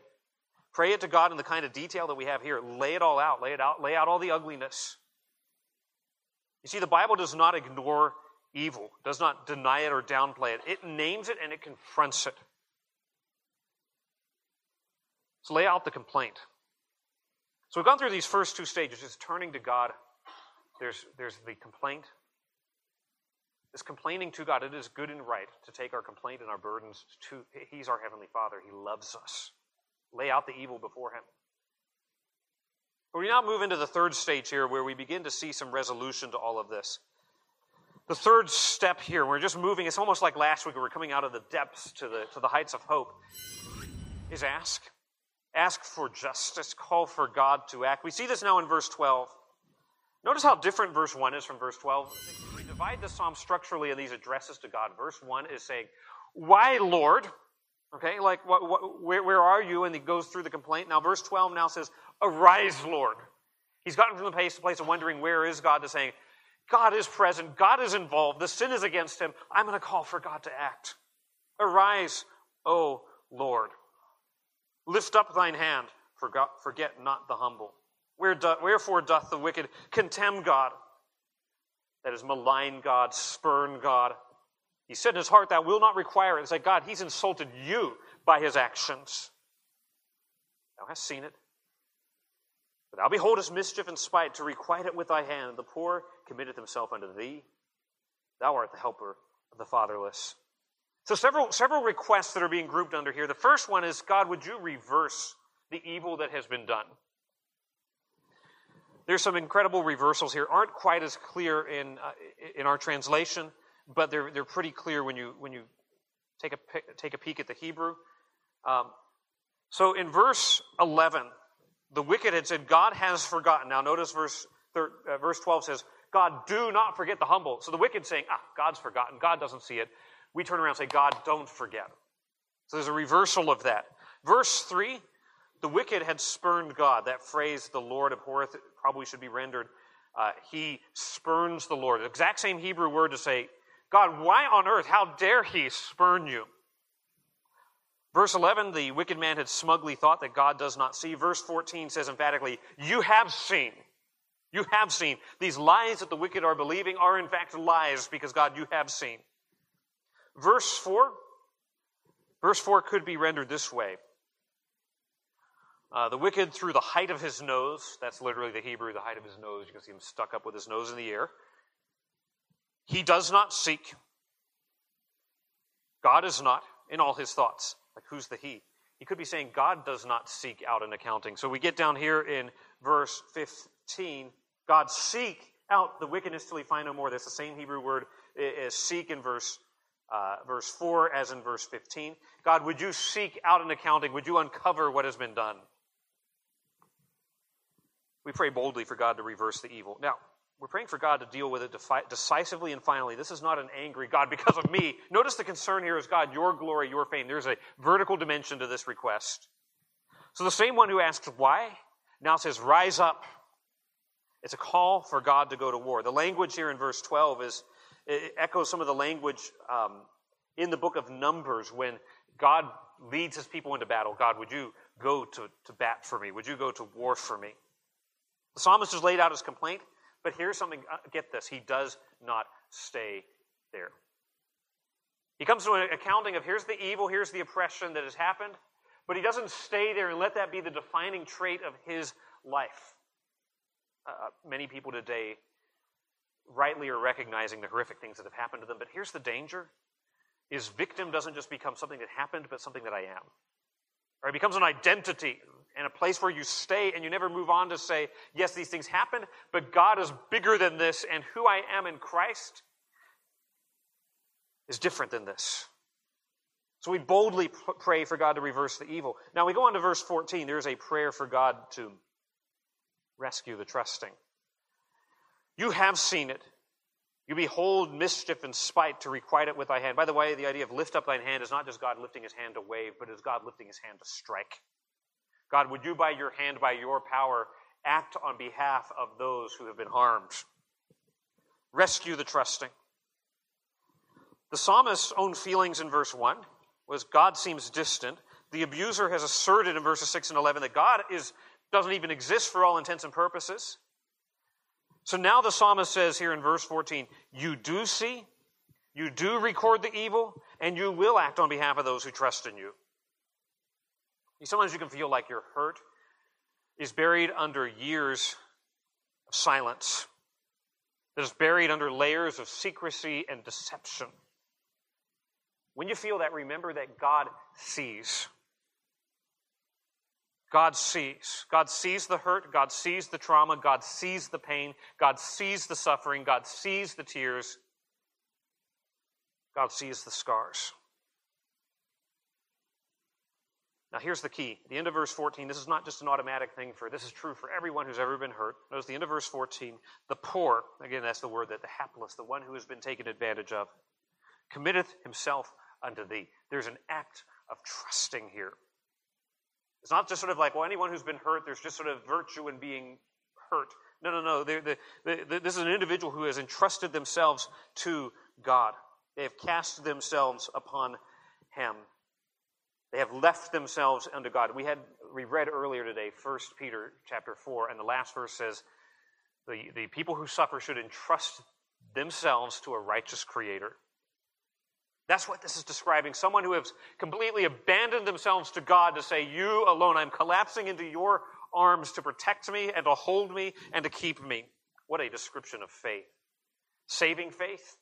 Pray it to God in the kind of detail that we have here. Lay it all out. Lay out all the ugliness. You see, the Bible does not ignore evil, does not deny it or downplay it. It names it and it confronts it. So lay out the complaint. So we've gone through these first two stages. It's turning to God. There's the complaint. It's complaining to God. It is good and right to take our complaint and our burdens to He's our Heavenly Father. He loves us. Lay out the evil before Him. But we now move into the third stage here where we begin to see some resolution to all of this. The third step here, we're just moving, it's almost like last week we were coming out of the depths to the heights of hope, is ask. Ask for justice. Call for God to act. We see this now in verse 12. Notice how different verse 1 is from verse 12. We divide the psalm structurally in these addresses to God. Verse 1 is saying, why, Lord? Okay, like, where are you? And he goes through the complaint. Now, verse 12 now says, arise, Lord. He's gotten from the place of wondering, where is God, to saying, God is present, God is involved, the sin is against him. I'm going to call for God to act. Arise, O Lord. Lift up thine hand, forget not the humble. Wherefore doth the wicked contemn God? That is, malign God, spurn God. He said in his heart, thou wilt not require it. It's like, God, he's insulted you by his actions. Thou hast seen it. But thou beholdest mischief and spite, to requite it with thy hand. The poor committeth himself unto thee. Thou art the helper of the fatherless. So several requests that are being grouped under here. The first one is, God, would you reverse the evil that has been done? There's some incredible reversals here. Aren't quite as clear in our translation, but they're pretty clear when you take a peek at the Hebrew. So in verse 11, the wicked had said, "God has forgotten." Now notice verse 12 says, "God, do not forget the humble." So the wicked saying, God's forgotten. God doesn't see it. We turn around and say, God, don't forget. So there's a reversal of that. Verse 3. The wicked had spurned God. That phrase, the Lord abhorreth, probably should be rendered, he spurns the Lord. The exact same Hebrew word to say, God, why on earth, how dare he spurn you? Verse 11, the wicked man had smugly thought that God does not see. Verse 14 says emphatically, you have seen. You have seen. These lies that the wicked are believing are in fact lies, because God, you have seen. Verse 4 could be rendered this way. The wicked through the height of his nose, that's literally the Hebrew, the height of his nose, you can see him stuck up with his nose in the air. He does not seek. God is not in all his thoughts. Like, who's the he? He could be saying God does not seek out an accounting. So we get down here in verse 15, God seek out the wickedness till he find no more. That's the same Hebrew word as seek in verse 4 as in verse 15. God, would you seek out an accounting? Would you uncover what has been done? We pray boldly for God to reverse the evil. Now, we're praying for God to deal with it decisively and finally. This is not an angry God because of me. Notice the concern here is God, your glory, your fame. There's a vertical dimension to this request. So the same one who asked why now says, rise up. It's a call for God to go to war. The language here in verse 12 it echoes some of the language in the book of Numbers when God leads his people into battle. God, would you go to bat for me? Would you go to war for me? The psalmist has laid out his complaint. But here's something, get this, he does not stay there. He comes to an accounting of here's the evil, here's the oppression that has happened, but he doesn't stay there and let that be the defining trait of his life. Many people today rightly are recognizing the horrific things that have happened to them, but here's the danger, is victim doesn't just become something that happened, but something that I am. Right? It becomes an identity and a place where you stay and you never move on to say, yes, these things happened, but God is bigger than this, and who I am in Christ is different than this. So we boldly pray for God to reverse the evil. Now we go on to verse 14. There's a prayer for God to rescue the trusting. You have seen it. You behold mischief and spite to requite it with thy hand. By the way, the idea of lift up thine hand is not just God lifting his hand to wave, but is God lifting his hand to strike. God, would you by your hand, by your power, act on behalf of those who have been harmed? Rescue the trusting. The psalmist's own feelings in verse 1 was God seems distant. The abuser has asserted in verses 6 and 11 that God doesn't even exist for all intents and purposes. So now the psalmist says here in verse 14, you do see, you do record the evil, and you will act on behalf of those who trust in you. Sometimes you can feel like your hurt is buried under years of silence, that is buried under layers of secrecy and deception. When you feel that, remember that God sees. God sees. God sees the hurt. God sees the trauma. God sees the pain. God sees the suffering. God sees the tears. God sees the scars. Now, here's the key. The end of verse 14, this is not just an automatic thing this is true for everyone who's ever been hurt. Notice the end of verse 14, the poor, again, that's the word that the hapless, the one who has been taken advantage of, committeth himself unto thee. There's an act of trusting here. It's not just sort of like, well, anyone who's been hurt, there's just sort of virtue in being hurt. No. This is an individual who has entrusted themselves to God. They have cast themselves upon him. They have left themselves unto God. We read earlier today, 1 Peter chapter 4, and the last verse says, the people who suffer should entrust themselves to a righteous creator. That's what this is describing. Someone who has completely abandoned themselves to God to say, you alone, I'm collapsing into your arms to protect me and to hold me and to keep me. What a description of faith. Saving faith.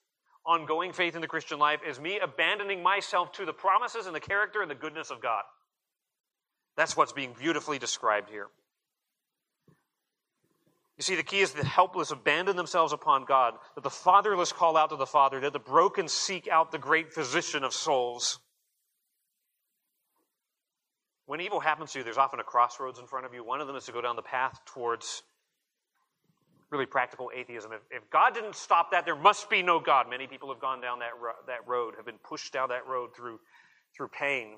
Ongoing faith in the Christian life is me abandoning myself to the promises and the character and the goodness of God. That's what's being beautifully described here. You see, the key is the helpless abandon themselves upon God, that the fatherless call out to the Father, that the broken seek out the great physician of souls. When evil happens to you, there's often a crossroads in front of you. One of them is to go down the path towards really practical atheism. If God didn't stop that, there must be no God. Many people have gone down that road, have been pushed down that road through pain.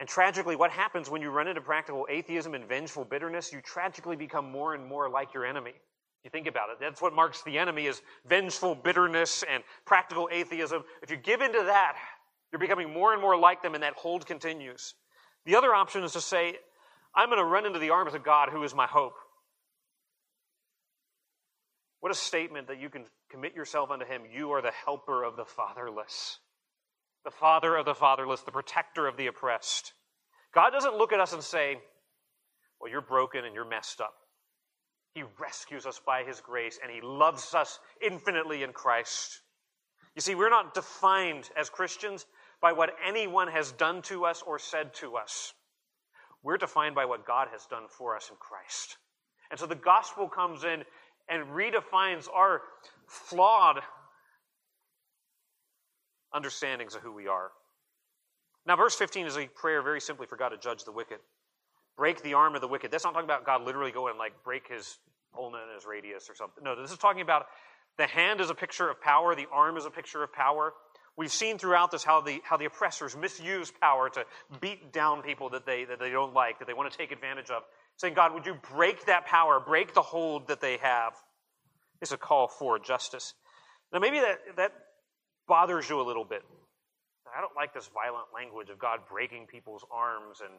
And tragically, what happens when you run into practical atheism and vengeful bitterness, you tragically become more and more like your enemy. You think about it. That's what marks the enemy is vengeful bitterness and practical atheism. If you give into that, you're becoming more and more like them, and that hold continues. The other option is to say, I'm going to run into the arms of God who is my hope. What a statement that you can commit yourself unto him. You are the helper of the fatherless, the father of the fatherless, the protector of the oppressed. God doesn't look at us and say, well, you're broken and you're messed up. He rescues us by his grace, and he loves us infinitely in Christ. You see, we're not defined as Christians by what anyone has done to us or said to us. We're defined by what God has done for us in Christ. And so the gospel comes in and redefines our flawed understandings of who we are. Now, verse 15 is a prayer very simply for God to judge the wicked. Break the arm of the wicked. That's not talking about God literally going and break his ulna and his radius or something. No, this is talking about the hand is a picture of power. The arm is a picture of power. We've seen throughout this how the oppressors misuse power to beat down people that they don't like, that they want to take advantage of. Saying, God, would you break that power, break the hold that they have? It's a call for justice. Now, maybe that bothers you a little bit. I don't like this violent language of God breaking people's arms, and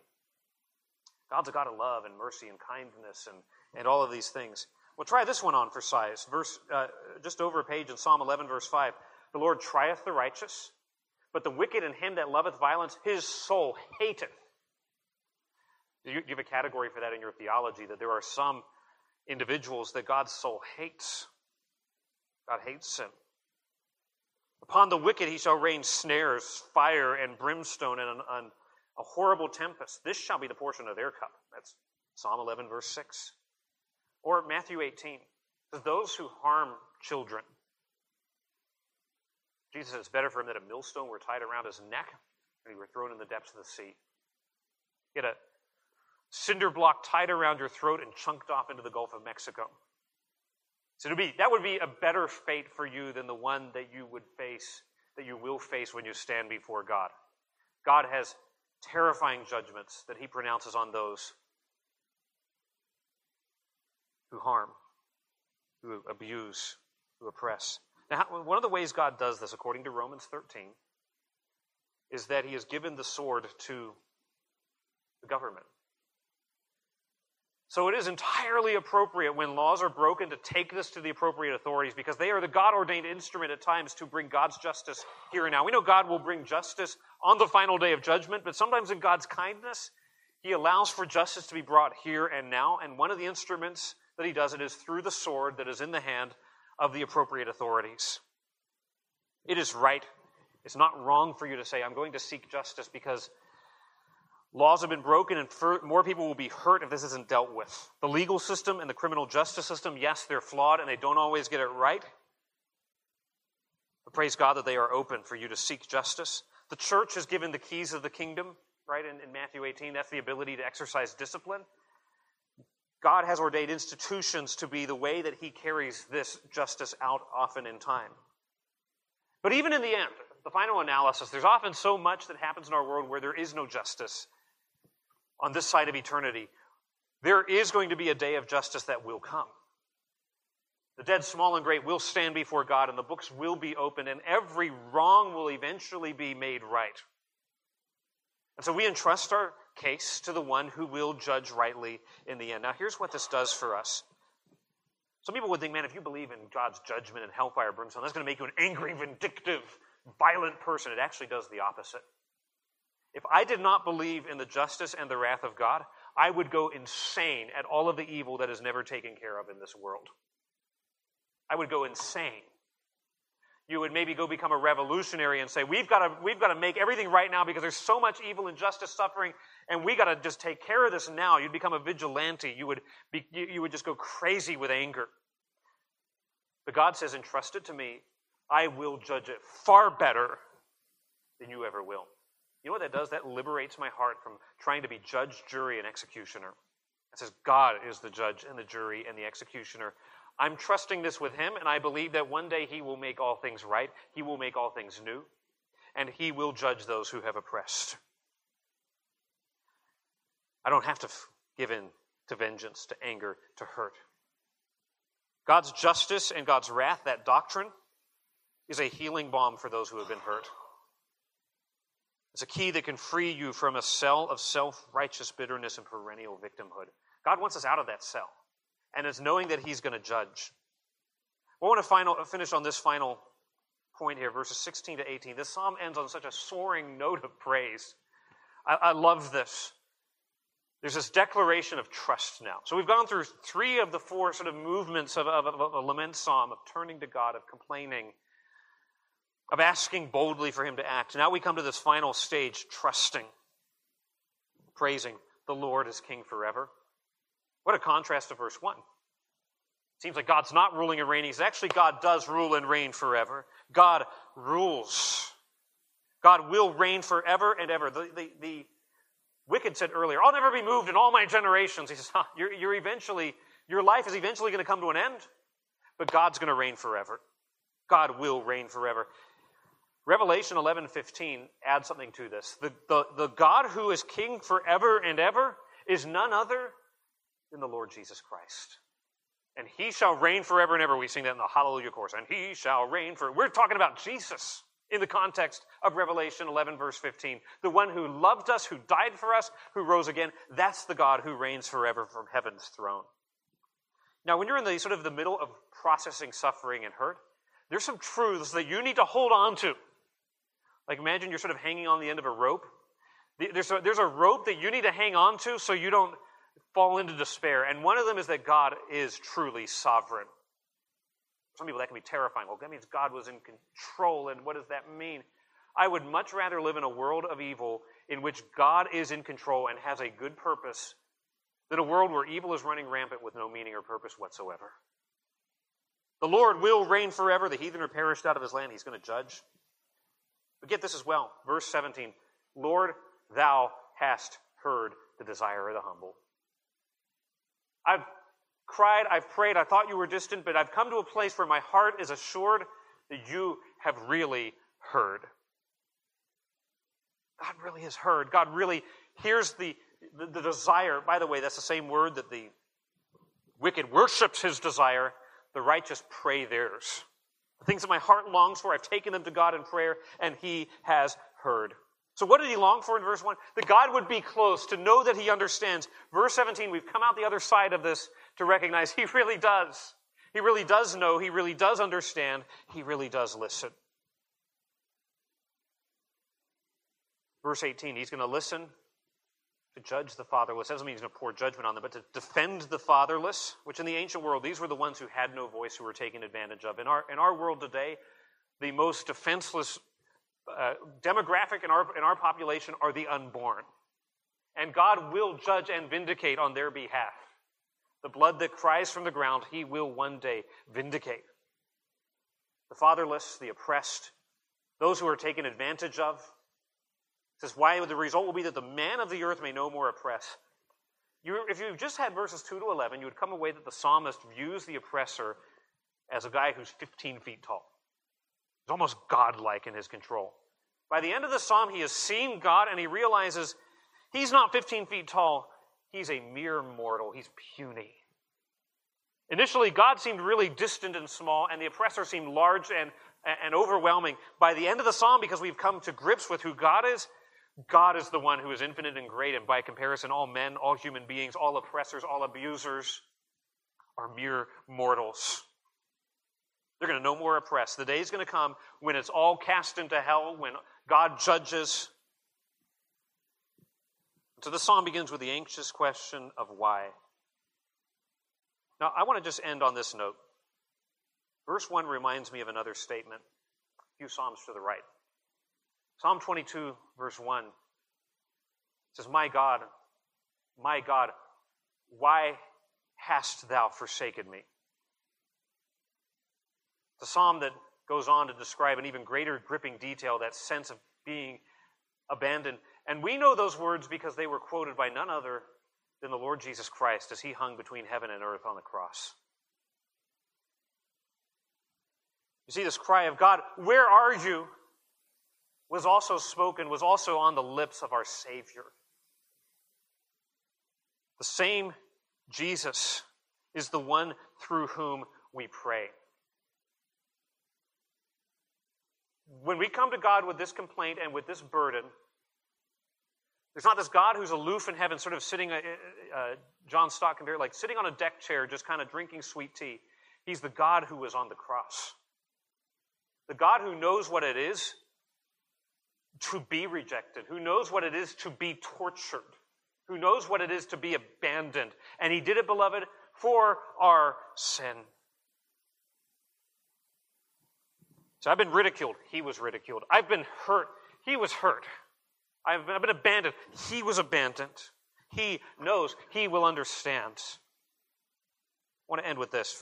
God's a God of love and mercy and kindness and all of these things. Well, try this one on for size. Just over a page in Psalm 11, verse 5. The Lord trieth the righteous, but the wicked and him that loveth violence, his soul hateth. You have a category for that in your theology, that there are some individuals that God's soul hates. God hates sin. Upon the wicked he shall rain snares, fire, and brimstone, and a horrible tempest. This shall be the portion of their cup. That's Psalm 11, verse 6. Or Matthew 18. Those who harm children. Jesus said it's better for him that a millstone were tied around his neck and he were thrown in the depths of the sea. Get a cinder block tied around your throat and chunked off into the Gulf of Mexico. So that would be a better fate for you than the one that you would face, that you will face when you stand before God. God has terrifying judgments that he pronounces on those who harm, who abuse, who oppress. Now, one of the ways God does this, according to Romans 13, is that he has given the sword to the government. So it is entirely appropriate when laws are broken to take this to the appropriate authorities, because they are the God-ordained instrument at times to bring God's justice here and now. We know God will bring justice on the final day of judgment, but sometimes in God's kindness, he allows for justice to be brought here and now, and one of the instruments that he does it is through the sword that is in the hand of the appropriate authorities. It is right. It's not wrong for you to say, I'm going to seek justice because laws have been broken and more people will be hurt if this isn't dealt with. The legal system and the criminal justice system, yes, they're flawed and they don't always get it right. But praise God that they are open for you to seek justice. The church is given the keys of the kingdom, right? In Matthew 18, that's the ability to exercise discipline. God has ordained institutions to be the way that he carries this justice out often in time. But even in the end, the final analysis, there's often so much that happens in our world where there is no justice. On this side of eternity, there is going to be a day of justice that will come. The dead, small and great, will stand before God, and the books will be opened, and every wrong will eventually be made right. And so we entrust our case to the one who will judge rightly in the end. Now, here's what this does for us. Some people would think, man, if you believe in God's judgment and hellfire brimstone, that's going to make you an angry, vindictive, violent person. It actually does the opposite. If I did not believe in the justice and the wrath of God, I would go insane at all of the evil that is never taken care of in this world. I would go insane. You would maybe go become a revolutionary and say, we've got to make everything right now because there's so much evil, injustice, suffering, and we got to just take care of this now. You'd become a vigilante. You would just go crazy with anger. But God says, entrust it to me. I will judge it far better than you ever will. You know what that does? That liberates my heart from trying to be judge, jury, and executioner. It says God is the judge and the jury and the executioner. I'm trusting this with him, and I believe that one day he will make all things right. He will make all things new, and he will judge those who have oppressed. I don't have to give in to vengeance, to anger, to hurt. God's justice and God's wrath, that doctrine, is a healing balm for those who have been hurt. It's a key that can free you from a cell of self-righteous bitterness and perennial victimhood. God wants us out of that cell, and it's knowing that he's going to judge. I want to finish on this final point here, verses 16 to 18. This psalm ends on such a soaring note of praise. I love this. There's this declaration of trust now. So we've gone through three of the four sort of movements of a lament psalm, of turning to God, of complaining, of asking boldly for him to act. Now we come to this final stage, trusting, praising the Lord as King forever. What a contrast to verse 1. It seems like God's not ruling and reigning. Actually, God does rule and reign forever. God rules. God will reign forever and ever. The wicked said earlier, I'll never be moved in all my generations. He says, your life is eventually going to come to an end, but God's going to reign forever. God will reign forever. Revelation 11:15 adds something to this. The God who is King forever and ever is none other than the Lord Jesus Christ. And he shall reign forever and ever. We sing that in the Hallelujah chorus. And he shall reign forever. We're talking about Jesus in the context of Revelation 11, verse 15. The one who loved us, who died for us, who rose again. That's the God who reigns forever from heaven's throne. Now, when you're in the sort of the middle of processing suffering and hurt, there's some truths that you need to hold on to. Like imagine you're sort of hanging on the end of a rope. There's a rope that you need to hang on to so you don't fall into despair. And one of them is that God is truly sovereign. For some people, that can be terrifying. Well, that means God was in control, and what does that mean? I would much rather live in a world of evil in which God is in control and has a good purpose than a world where evil is running rampant with no meaning or purpose whatsoever. The Lord will reign forever. The heathen are perished out of his land. He's going to judge. But get this as well. Verse 17, Lord, thou hast heard the desire of the humble. I've cried, I've prayed, I thought you were distant, but I've come to a place where my heart is assured that you have really heard. God really has heard. God really hears the desire. By the way, that's the same word that the wicked worships his desire. The righteous pray theirs. The things that my heart longs for, I've taken them to God in prayer, and he has heard. So what did he long for in verse 1? That God would be close, to know that he understands. Verse 17, we've come out the other side of this to recognize he really does. He really does know. He really does understand. He really does listen. Verse 18, he's going to listen to judge the fatherless. That doesn't mean he's going to pour judgment on them, but to defend the fatherless, which in the ancient world, these were the ones who had no voice, who were taken advantage of. In our world today, the most defenseless demographic in our population are the unborn. And God will judge and vindicate on their behalf. The blood that cries from the ground, he will one day vindicate. The fatherless, the oppressed, those who are taken advantage of. It says, why the result will be that the man of the earth may no more oppress. If you just had verses 2 to 11, you would come away that the psalmist views the oppressor as a guy who's 15 feet tall. He's almost godlike in his control. By the end of the psalm, he has seen God, and he realizes he's not 15 feet tall. He's a mere mortal. He's puny. Initially, God seemed really distant and small, and the oppressor seemed large and overwhelming. By the end of the psalm, because we've come to grips with who God is the one who is infinite and great, and by comparison, all men, all human beings, all oppressors, all abusers are mere mortals. They're going to no more oppress. The day is going to come when it's all cast into hell, when God judges. So the psalm begins with the anxious question of why. Now, I want to just end on this note. Verse 1 reminds me of another statement, a few psalms to the right. Psalm 22, verse 1 says, my God, why hast thou forsaken me? The psalm that goes on to describe in even greater gripping detail that sense of being abandoned. And we know those words because they were quoted by none other than the Lord Jesus Christ as he hung between heaven and earth on the cross. You see, this cry of God, where are you, was also spoken, was also on the lips of our Savior. The same Jesus is the one through whom we pray. When we come to God with this complaint and with this burden, there's not this God who's aloof in heaven, sort of sitting, John Stott compared, like sitting on a deck chair, just kind of drinking sweet tea. He's the God who was on the cross. The God who knows what it is to be rejected, who knows what it is to be tortured, who knows what it is to be abandoned. And he did it, beloved, for our sin. So I've been ridiculed. He was ridiculed. I've been hurt. He was hurt. I've been abandoned. He was abandoned. He knows. He will understand. I want to end with this.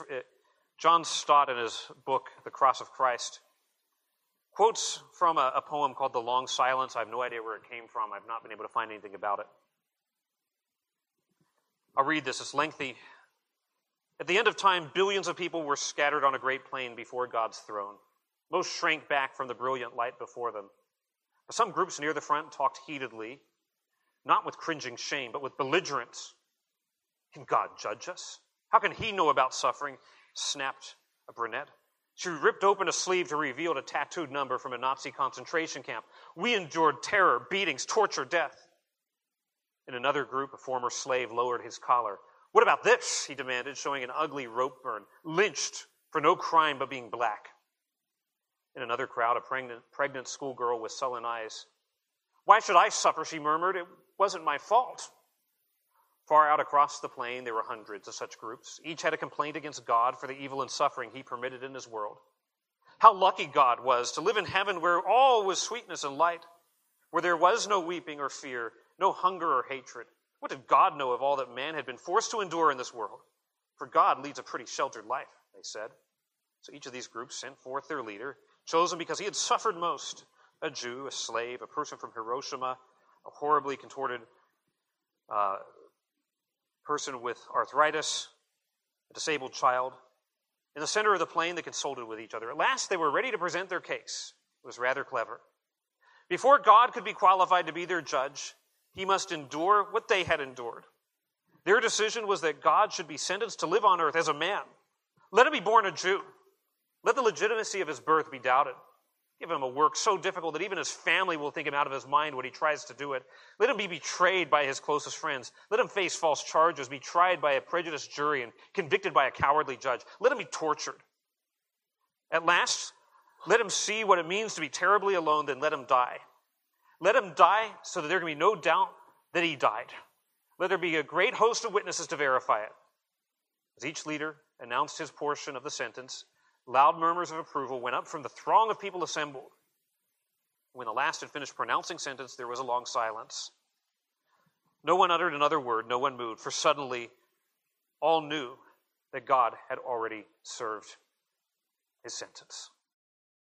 John Stott, in his book, The Cross of Christ, quotes from a poem called The Long Silence. I have no idea where it came from. I've not been able to find anything about it. I'll read this. It's lengthy. At the end of time, billions of people were scattered on a great plain before God's throne. Most shrank back from the brilliant light before them. But some groups near the front talked heatedly, not with cringing shame, but with belligerence. Can God judge us? How can he know about suffering? Snapped a brunette. She ripped open a sleeve to reveal a tattooed number from a Nazi concentration camp. We endured terror, beatings, torture, death. In another group, a former slave lowered his collar. What about this? He demanded, showing an ugly rope burn, lynched for no crime but being black. In another crowd, a pregnant schoolgirl with sullen eyes. Why should I suffer, she murmured. It wasn't my fault. Far out across the plain, there were hundreds of such groups. Each had a complaint against God for the evil and suffering he permitted in his world. How lucky God was to live in heaven where all was sweetness and light, where there was no weeping or fear, no hunger or hatred. What did God know of all that man had been forced to endure in this world? For God leads a pretty sheltered life, they said. So each of these groups sent forth their leader, chosen because he had suffered most, a Jew, a slave, a person from Hiroshima, a horribly contorted person with arthritis, a disabled child. In the center of the plain, they consulted with each other. At last, they were ready to present their case. It was rather clever. Before God could be qualified to be their judge, he must endure what they had endured. Their decision was that God should be sentenced to live on earth as a man. Let him be born a Jew. Let the legitimacy of his birth be doubted. Give him a work so difficult that even his family will think him out of his mind when he tries to do it. Let him be betrayed by his closest friends. Let him face false charges, be tried by a prejudiced jury, and convicted by a cowardly judge. Let him be tortured. At last, let him see what it means to be terribly alone, then let him die. Let him die so that there can be no doubt that he died. Let there be a great host of witnesses to verify it. As each leader announced his portion of the sentence, loud murmurs of approval went up from the throng of people assembled. When the last had finished pronouncing sentence, there was a long silence. No one uttered another word, no one moved, for suddenly all knew that God had already served his sentence.